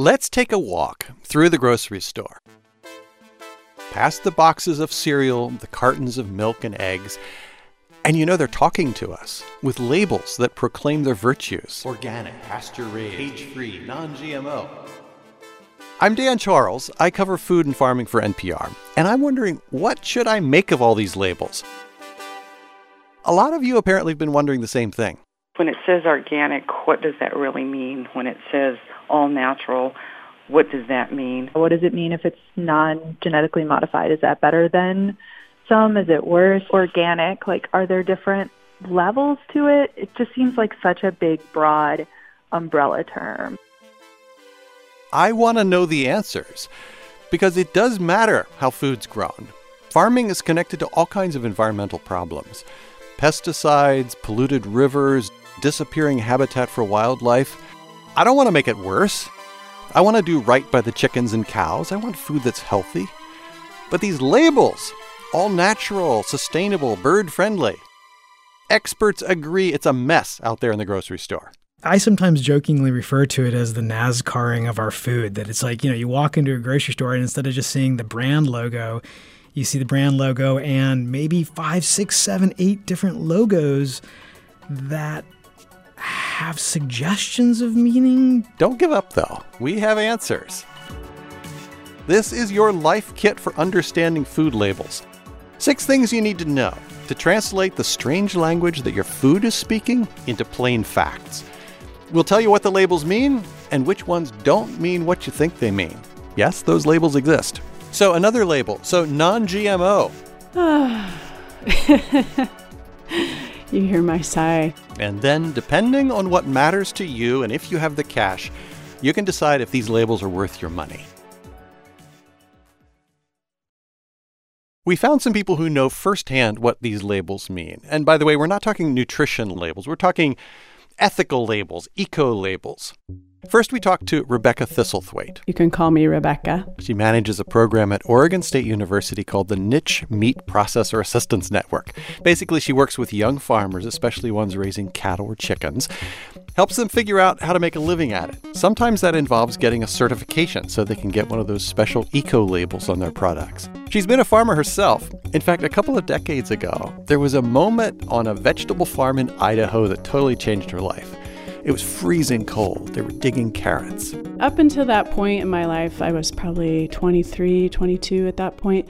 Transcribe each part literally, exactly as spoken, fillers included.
Let's take a walk through the grocery store. Past the boxes of cereal, the cartons of milk and eggs. And you know they're talking to us with labels that proclaim their virtues. Organic, pasture-raised, cage-free, non-G M O. I'm Dan Charles. I cover food and farming for N P R. And I'm wondering, what should I make of all these labels? A lot of you apparently have been wondering the same thing. When it says organic, what does that really mean? When it says all natural, what does that mean? What does it mean if it's non-genetically modified? Is that better than some? Is it worse? Organic, like, are there different levels to it? It just seems like such a big, broad umbrella term. I want to know the answers, because it does matter how food's grown. Farming is connected to all kinds of environmental problems. Pesticides, polluted rivers, disappearing habitat for wildlife. I don't want to make it worse. I want to do right by the chickens and cows. I want food that's healthy. But these labels, all natural, sustainable, bird-friendly. Experts agree it's a mess out there in the grocery store. I sometimes jokingly refer to it as the NASCARing of our food, that it's like, you know, you walk into a grocery store and instead of just seeing the brand logo, you see the brand logo and maybe five, six, seven, eight different logos that have suggestions of meaning. Don't give up, though. We have answers. This is your life kit for understanding food labels. Six things you need to know to translate the strange language that your food is speaking into plain facts. We'll tell you what the labels mean and which ones don't mean what you think they mean. Yes, those labels exist. So another label. So non-G M O. You hear my sigh. And then, depending on what matters to you and if you have the cash, you can decide if these labels are worth your money. We found some people who know firsthand what these labels mean. And by the way, we're not talking nutrition labels. We're talking ethical labels, eco-labels. First, we talked to Rebecca Thistlethwaite. You can call me Rebecca. She manages a program at Oregon State University called the Niche Meat Processor Assistance Network. Basically, she works with young farmers, especially ones raising cattle or chickens, helps them figure out how to make a living at it. Sometimes that involves getting a certification so they can get one of those special eco-labels on their products. She's been a farmer herself. In fact, a couple of decades ago, there was a moment on a vegetable farm in Idaho that totally changed her life. It was freezing cold. They were digging carrots. Up until that point in my life, I was probably twenty-three, twenty-two at that point.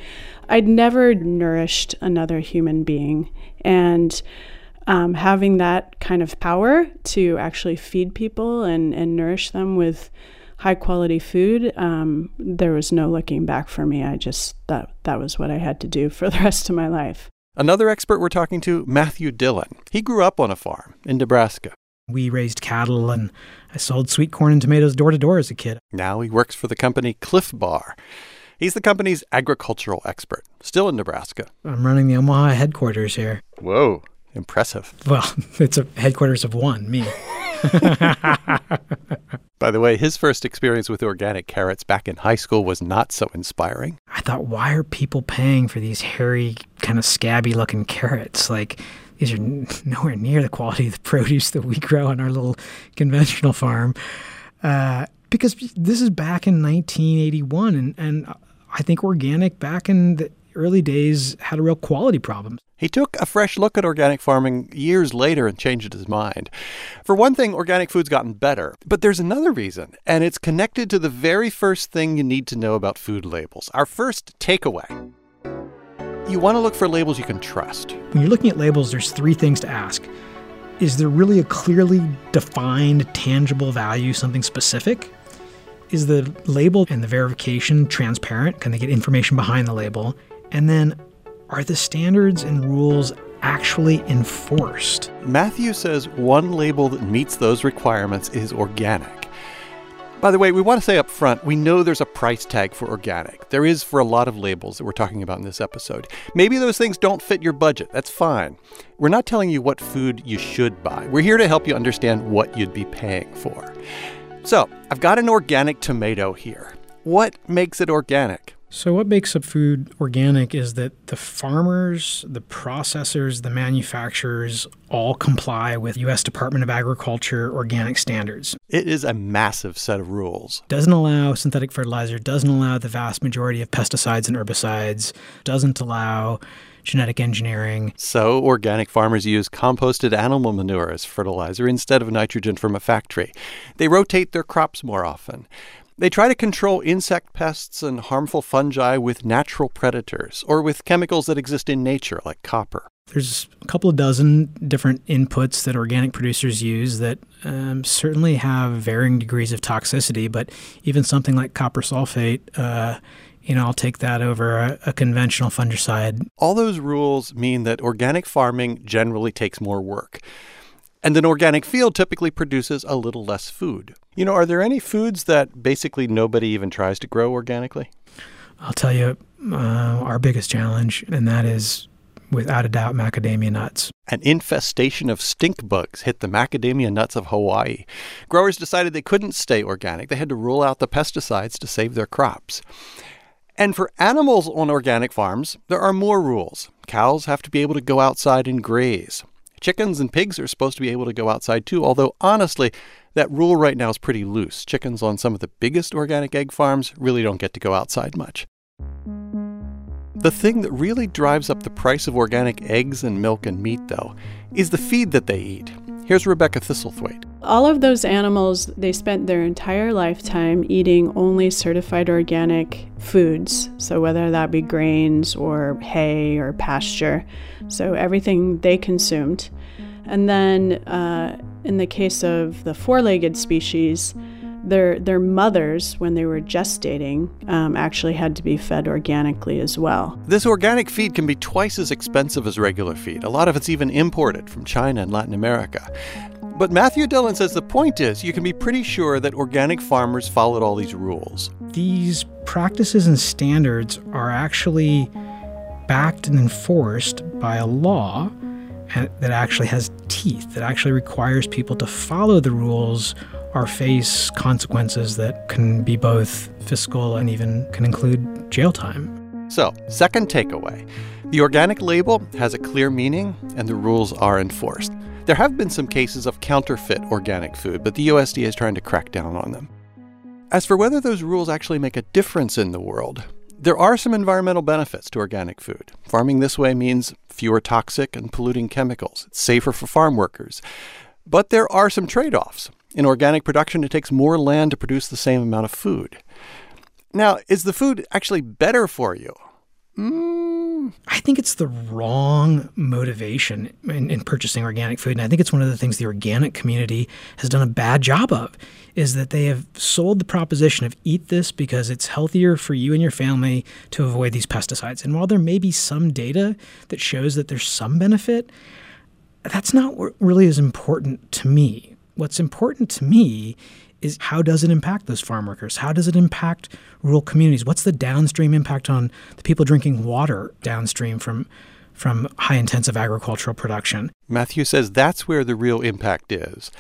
I'd never nourished another human being. And um, having that kind of power to actually feed people and, and nourish them with high-quality food, um, there was no looking back for me. I just, that, that was what I had to do for the rest of my life. Another expert we're talking to, Matthew Dillon. He grew up on a farm in Nebraska. We raised cattle, and I sold sweet corn and tomatoes door-to-door as a kid. Now he works for the company Cliff Bar. He's the company's agricultural expert, still in Nebraska. I'm running the Omaha headquarters here. Whoa, impressive. Well, it's a headquarters of one, me. By the way, his first experience with organic carrots back in high school was not so inspiring. I thought, why are people paying for these hairy, kind of scabby-looking carrots? Like, these are nowhere near the quality of the produce that we grow on our little conventional farm. Uh, because this is back in nineteen eighty-one, and, and I think organic back in the early days had a real quality problem. He took a fresh look at organic farming years later and changed his mind. For one thing, organic food's gotten better. But there's another reason, and it's connected to the very first thing you need to know about food labels. Our first takeaway. You want to look for labels you can trust. When you're looking at labels, there's three things to ask. Is there really a clearly defined, tangible value, something specific? Is the label and the verification transparent? Can they get information behind the label? And then, are the standards and rules actually enforced? Matthew says one label that meets those requirements is organic. By the way, we want to say up front, we know there's a price tag for organic. There is for a lot of labels that we're talking about in this episode. Maybe those things don't fit your budget. That's fine. We're not telling you what food you should buy. We're here to help you understand what you'd be paying for. So, I've got an organic tomato here. What makes it organic? So what makes a food organic is that the farmers, the processors, the manufacturers all comply with U S Department of Agriculture organic standards. It is a massive set of rules. Doesn't allow synthetic fertilizer, doesn't allow the vast majority of pesticides and herbicides, doesn't allow genetic engineering. So organic farmers use composted animal manure as fertilizer instead of nitrogen from a factory. They rotate their crops more often. They try to control insect pests and harmful fungi with natural predators or with chemicals that exist in nature, like copper. There's a couple of dozen different inputs that organic producers use that um, certainly have varying degrees of toxicity, but even something like copper sulfate, uh, you know, I'll take that over a, a conventional fungicide. All those rules mean that organic farming generally takes more work. And an organic field typically produces a little less food. You know, are there any foods that basically nobody even tries to grow organically? I'll tell you uh, our biggest challenge, and that is, without a doubt, macadamia nuts. An infestation of stink bugs hit the macadamia nuts of Hawaii. Growers decided they couldn't stay organic. They had to rule out the pesticides to save their crops. And for animals on organic farms, there are more rules. Cows have to be able to go outside and graze. Chickens and pigs are supposed to be able to go outside too, although honestly, that rule right now is pretty loose. Chickens on some of the biggest organic egg farms really don't get to go outside much. The thing that really drives up the price of organic eggs and milk and meat, though, is the feed that they eat. Here's Rebecca Thistlethwaite. All of those animals, they spent their entire lifetime eating only certified organic foods. So whether that be grains or hay or pasture, so everything they consumed. And then uh, in the case of the four-legged species, their their mothers, when they were gestating, um, actually had to be fed organically as well. This organic feed can be twice as expensive as regular feed. A lot of it's even imported from China and Latin America. But Matthew Dillon says the point is you can be pretty sure that organic farmers followed all these rules. These practices and standards are actually backed and enforced by a law that actually has teeth, that actually requires people to follow the rules or face consequences that can be both fiscal and even can include jail time. So, second takeaway. The organic label has a clear meaning and the rules are enforced. There have been some cases of counterfeit organic food, but the U S D A is trying to crack down on them. As for whether those rules actually make a difference in the world, there are some environmental benefits to organic food. Farming this way means fewer toxic and polluting chemicals. It's safer for farm workers. But there are some trade-offs. In organic production, it takes more land to produce the same amount of food. Now, is the food actually better for you? Mm. I think it's the wrong motivation in, in purchasing organic food. And I think it's one of the things the organic community has done a bad job of, is that they have sold the proposition of eat this because it's healthier for you and your family to avoid these pesticides. And while there may be some data that shows that there's some benefit, that's not what really is important to me. What's important to me is how does it impact those farm workers? How does it impact rural communities? What's the downstream impact on the people drinking water downstream from from high-intensive agricultural production? Matthew says that's where the real impact is.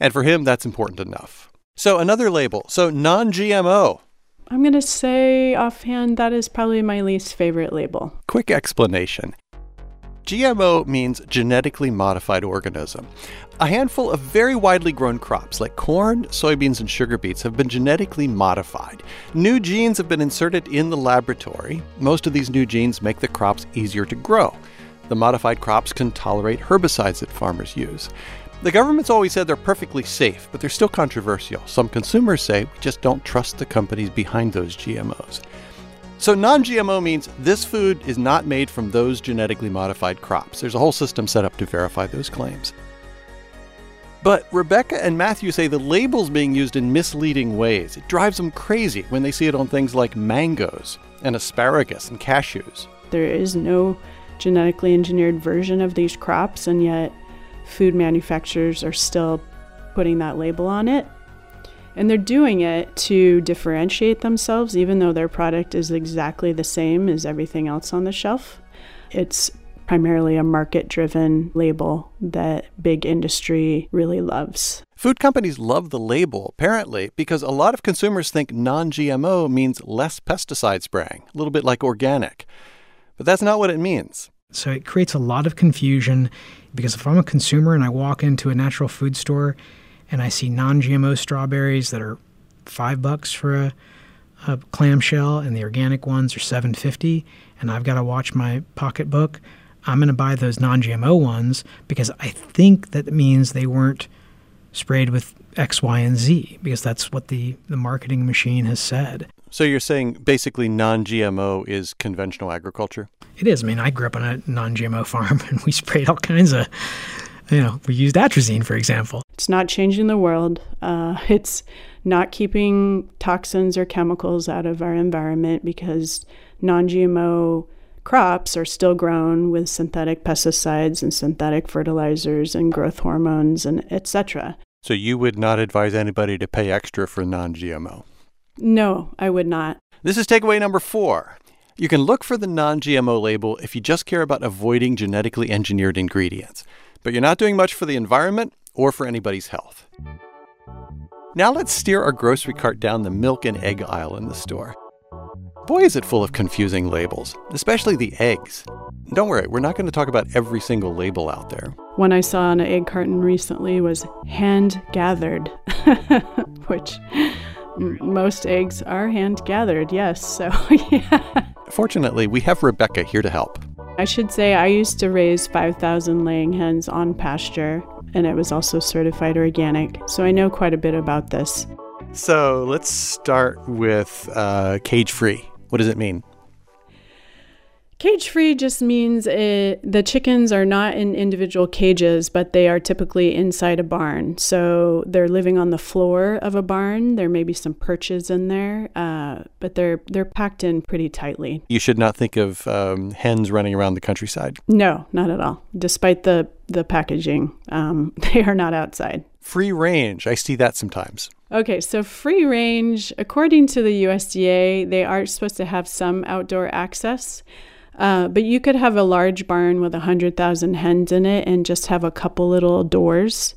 And for him, that's important enough. So another label, so non-G M O. I'm going to say offhand that is probably my least favorite label. Quick explanation. G M O means genetically modified organism. A handful of very widely grown crops like corn, soybeans, and sugar beets have been genetically modified. New genes have been inserted in the laboratory. Most of these new genes make the crops easier to grow. The modified crops can tolerate herbicides that farmers use. The government's always said they're perfectly safe, but they're still controversial. Some consumers say we just don't trust the companies behind those G M Os. So non-G M O means this food is not made from those genetically modified crops. There's a whole system set up to verify those claims. But Rebecca and Matthew say the label's being used in misleading ways. It drives them crazy when they see it on things like mangoes and asparagus and cashews. There is no genetically engineered version of these crops, and yet food manufacturers are still putting that label on it. And they're doing it to differentiate themselves, even though their product is exactly the same as everything else on the shelf. It's primarily a market-driven label that big industry really loves. Food companies love the label, apparently, because a lot of consumers think non-G M O means less pesticide spraying, a little bit like organic. But that's not what it means. So it creates a lot of confusion, because if I'm a consumer and I walk into a natural food store and I see non-G M O strawberries that are five bucks for a, a clamshell and the organic ones are seven fifty, and I've got to watch my pocketbook, I'm going to buy those non-G M O ones because I think that means they weren't sprayed with X, Y, and Z, because that's what the, the marketing machine has said. So you're saying basically non-G M O is conventional agriculture? It is. I mean, I grew up on a non-G M O farm, and we sprayed all kinds of, you know, we used atrazine, for example. It's not changing the world. Uh, it's not keeping toxins or chemicals out of our environment, because non-G M O crops are still grown with synthetic pesticides and synthetic fertilizers and growth hormones and et cetera. So you would not advise anybody to pay extra for non-G M O? No, I would not. This is takeaway number four. You can look for the non-G M O label if you just care about avoiding genetically engineered ingredients, but you're not doing much for the environment or for anybody's health. Now let's steer our grocery cart down the milk and egg aisle in the store. Boy, is it full of confusing labels, especially the eggs. Don't worry, we're not going to talk about every single label out there. One I saw on an egg carton recently was hand-gathered, which most eggs are hand-gathered, yes. So, yeah. Fortunately, we have Rebecca here to help. I should say I used to raise five thousand laying hens on pasture, and it was also certified organic, so I know quite a bit about this. So let's start with uh, cage-free. What does it mean? Cage-free just means it, the chickens are not in individual cages, but they are typically inside a barn. So they're living on the floor of a barn. There may be some perches in there, uh, but they're they're packed in pretty tightly. You should not think of um, hens running around the countryside. No, not at all. Despite the, the packaging, um, they are not outside. Free range. I see that sometimes. Okay, so free range, according to the U S D A, they are supposed to have some outdoor access. Uh, but you could have a large barn with one hundred thousand hens in it and just have a couple little doors.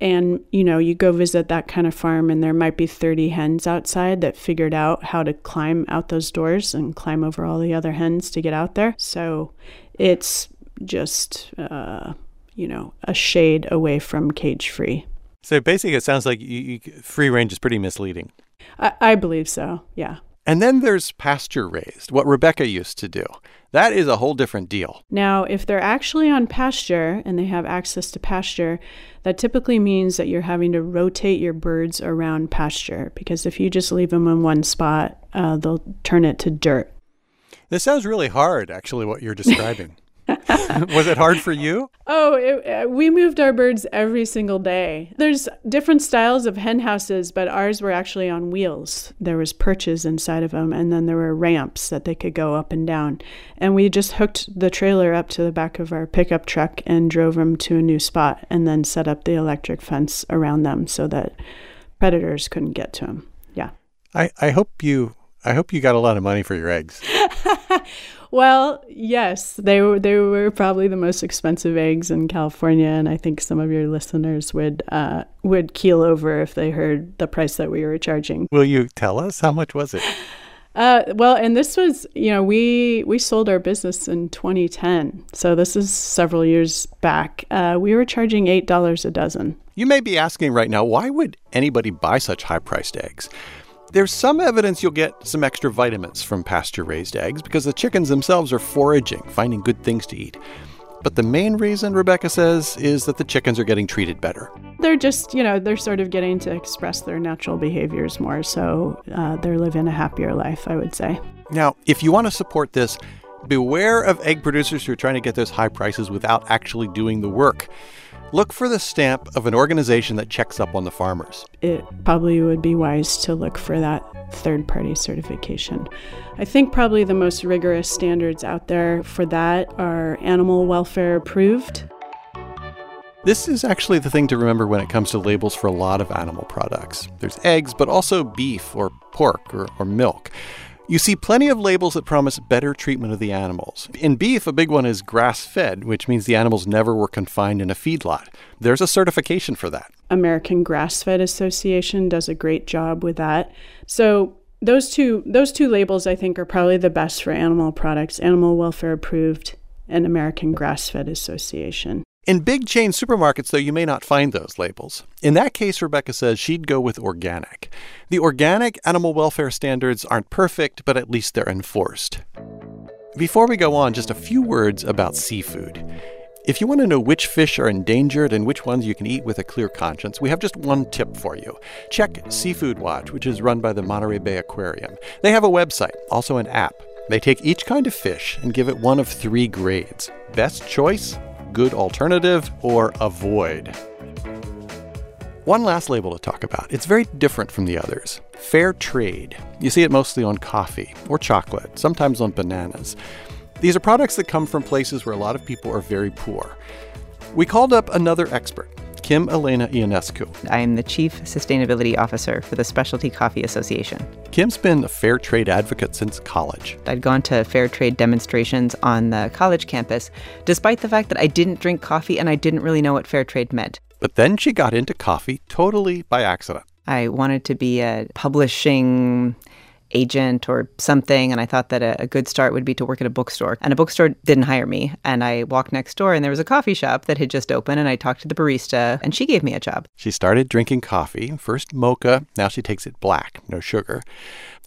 And, you know, you go visit that kind of farm and there might be thirty hens outside that figured out how to climb out those doors and climb over all the other hens to get out there. So it's just, uh, you know, a shade away from cage-free. So basically it sounds like you, you, free range is pretty misleading. I, I believe so, yeah. And then there's pasture raised, what Rebecca used to do. That is a whole different deal. Now, if they're actually on pasture and they have access to pasture, that typically means that you're having to rotate your birds around pasture, because if you just leave them in one spot, uh, they'll turn it to dirt. This sounds really hard, actually, what you're describing. Was it hard for you? Oh, it, we moved our birds every single day. There's different styles of hen houses, but ours were actually on wheels. There was perches inside of them, and then there were ramps that they could go up and down. And we just hooked the trailer up to the back of our pickup truck and drove them to a new spot and then set up the electric fence around them so that predators couldn't get to them. Yeah. I, I hope you... I hope you got a lot of money for your eggs. Well, yes, they were they were probably the most expensive eggs in California, and I think some of your listeners would uh, would keel over if they heard the price that we were charging. Will you tell us? How much was it? Uh, well, and this was, you know, we, we sold our business in twenty ten, so this is several years back. Uh, we were charging eight dollars a dozen. You may be asking right now, why would anybody buy such high-priced eggs? There's some evidence you'll get some extra vitamins from pasture-raised eggs because the chickens themselves are foraging, finding good things to eat. But the main reason, Rebecca says, is that the chickens are getting treated better. They're just, you know, they're sort of getting to express their natural behaviors more, so uh, they're living a happier life, I would say. Now, if you want to support this, beware of egg producers who are trying to get those high prices without actually doing the work. Look for the stamp of an organization that checks up on the farmers. It probably would be wise to look for that third-party certification. I think probably the most rigorous standards out there for that are Animal Welfare Approved. This is actually the thing to remember when it comes to labels for a lot of animal products. There's eggs, but also beef or pork or, or milk. You see plenty of labels that promise better treatment of the animals. In beef, a big one is grass-fed, which means the animals never were confined in a feedlot. There's a certification for that. American Grass-Fed Association does a great job with that. So those two those two labels, I think, are probably the best for animal products, Animal Welfare Approved and American Grass-Fed Association. In big chain supermarkets, though, you may not find those labels. In that case, Rebecca says she'd go with organic. The organic animal welfare standards aren't perfect, but at least they're enforced. Before we go on, just a few words about seafood. If you want to know which fish are endangered and which ones you can eat with a clear conscience, we have just one tip for you. Check Seafood Watch, which is run by the Monterey Bay Aquarium. They have a website, also an app. They take each kind of fish and give it one of three grades. Best choice, good alternative, or avoid. One last label to talk about. It's very different from the others. Fair Trade. You see it mostly on coffee or chocolate, sometimes on bananas. These are products that come from places where a lot of people are very poor. We called up another expert, Kim Elena Ionescu. I am the Chief Sustainability Officer for the Specialty Coffee Association. Kim's been a fair trade advocate since college. I'd gone to fair trade demonstrations on the college campus, despite the fact that I didn't drink coffee and I didn't really know what fair trade meant. But then she got into coffee totally by accident. I wanted to be a publishing agent or something, and I thought that a, a good start would be to work at a bookstore. And a bookstore didn't hire me, and I walked next door, and there was a coffee shop that had just opened, and I talked to the barista, and she gave me a job. She started drinking coffee, first mocha, now she takes it black, no sugar.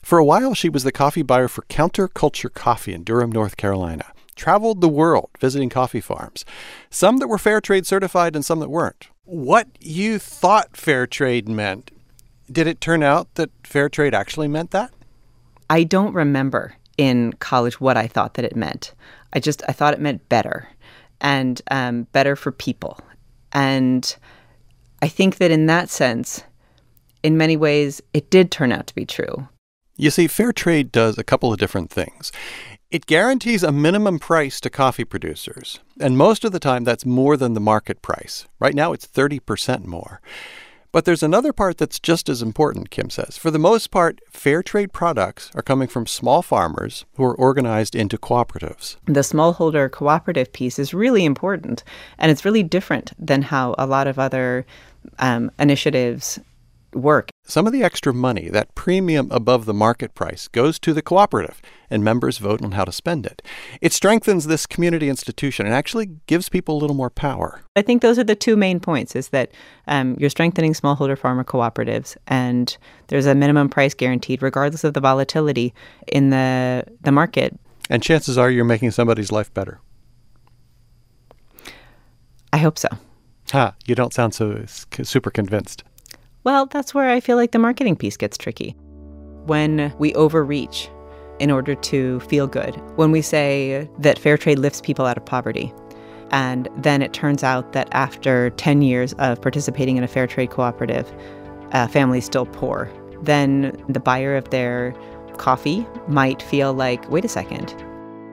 For a while, she was the coffee buyer for Counter Culture Coffee in Durham, North Carolina. Traveled the world visiting coffee farms, some that were fair trade certified and some that weren't. What you thought fair trade meant, did it turn out that fair trade actually meant that? I don't remember in college what I thought that it meant. I just, I thought it meant better and um, better for people. And I think that in that sense, in many ways, it did turn out to be true. You see, fair trade does a couple of different things. It guarantees a minimum price to coffee producers. And most of the time, that's more than the market price. Right now, it's thirty percent more. But there's another part that's just as important, Kim says. For the most part, fair trade products are coming from small farmers who are organized into cooperatives. The smallholder cooperative piece is really important, and it's really different than how a lot of other um, initiatives work. Some of the extra money, that premium above the market price, goes to the cooperative, and members vote on how to spend it. It strengthens this community institution and actually gives people a little more power. I think those are the two main points, is that um, you're strengthening smallholder farmer cooperatives, and there's a minimum price guaranteed regardless of the volatility in the the market. And chances are you're making somebody's life better. I hope so. Ha, you don't sound so super convinced. Well, that's where I feel like the marketing piece gets tricky. When we overreach in order to feel good, when we say that fair trade lifts people out of poverty, and then it turns out that after ten years of participating in a fair trade cooperative, a family's still poor, then the buyer of their coffee might feel like, wait a second,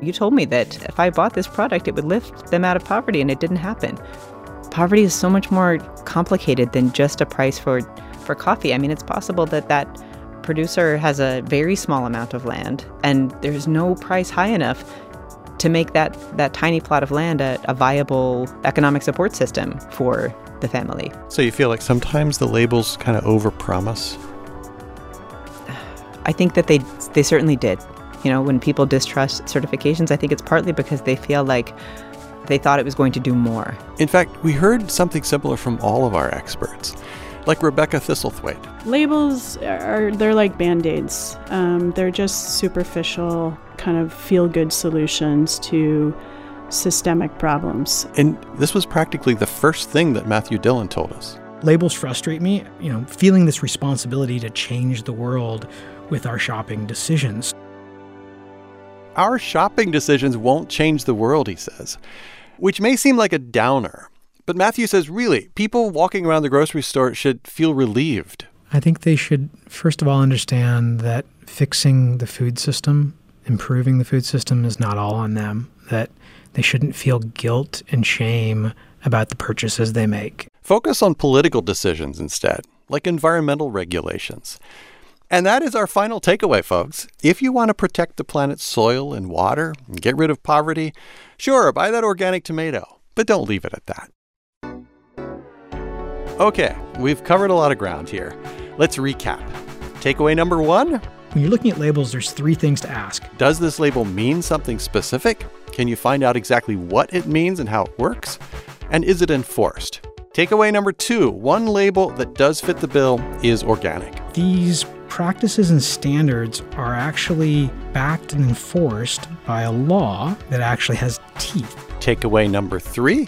you told me that if I bought this product, it would lift them out of poverty, and it didn't happen. Poverty is so much more complicated than just a price for, for coffee. I mean, it's possible that that producer has a very small amount of land, and there's no price high enough to make that, that tiny plot of land a, a viable economic support system for the family. So you feel like sometimes the labels kind of overpromise? I think that they they certainly did. You know, when people distrust certifications, I think it's partly because they feel like they thought it was going to do more. In fact, we heard something similar from all of our experts, like Rebecca Thistlethwaite. Labels are, they're like Band-Aids. Um, they're just superficial, kind of feel-good solutions to systemic problems. And this was practically the first thing that Matthew Dillon told us. Labels frustrate me, you know, feeling this responsibility to change the world with our shopping decisions. Our shopping decisions won't change the world, he says, which may seem like a downer. But Matthew says, really, people walking around the grocery store should feel relieved. I think they should, first of all, understand that fixing the food system, improving the food system is not all on them, that they shouldn't feel guilt and shame about the purchases they make. Focus on political decisions instead, like environmental regulations. And that is our final takeaway, folks. If you want to protect the planet's soil and water and get rid of poverty, sure, buy that organic tomato, but don't leave it at that. Okay, we've covered a lot of ground here. Let's recap. Takeaway number one. When you're looking at labels, there's three things to ask. Does this label mean something specific? Can you find out exactly what it means and how it works? And is it enforced? Takeaway number two, one label that does fit the bill is organic. These practices and standards are actually backed and enforced by a law that actually has teeth. Takeaway number three,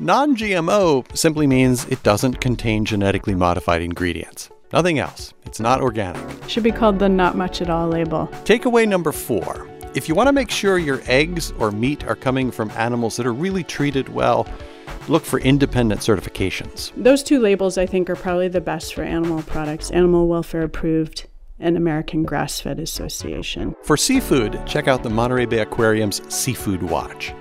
non-G M O simply means it doesn't contain genetically modified ingredients. Nothing else. It's not organic. Should be called the not much at all label. Takeaway number four, if you want to make sure your eggs or meat are coming from animals that are really treated well, look for independent certifications. Those two labels, I think, are probably the best for animal products, Animal Welfare Approved and American Grass-Fed Association. For seafood, check out the Monterey Bay Aquarium's Seafood Watch.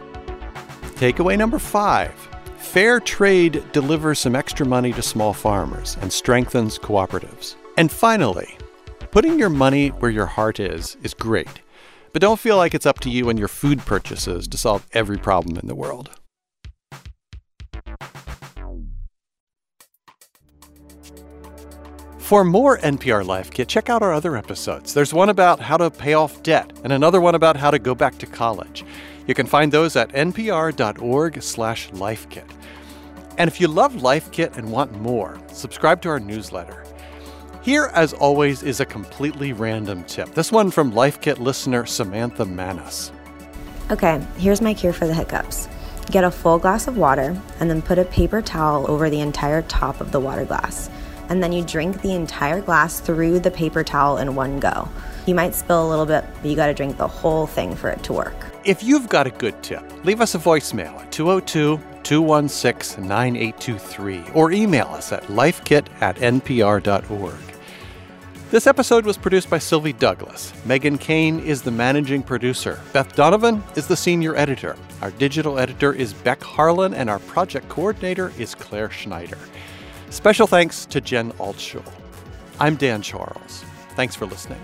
Takeaway number five, Fair Trade delivers some extra money to small farmers and strengthens cooperatives. And finally, putting your money where your heart is is great, but don't feel like it's up to you and your food purchases to solve every problem in the world. For more N P R Life Kit, check out our other episodes. There's one about how to pay off debt and another one about how to go back to college. You can find those at N P R dot org slash Life Kit. And if you love Life Kit and want more, subscribe to our newsletter. Here, as always, is a completely random tip. This one from Life Kit listener Samantha Maness. Okay, here's my cure for the hiccups. Get a full glass of water and then put a paper towel over the entire top of the water glass. And then you drink the entire glass through the paper towel in one go. You might spill a little bit, but you gotta drink the whole thing for it to work. If you've got a good tip, leave us a voicemail at two oh two, two one six, nine eight two three or email us at lifekit at N P R dot org. This episode was produced by Sylvie Douglas. Megan Kane is the managing producer. Beth Donovan is the senior editor. Our digital editor is Beck Harlan, and our project coordinator is Claire Schneider. Special thanks to Jen Altschul. I'm Dan Charles. Thanks for listening.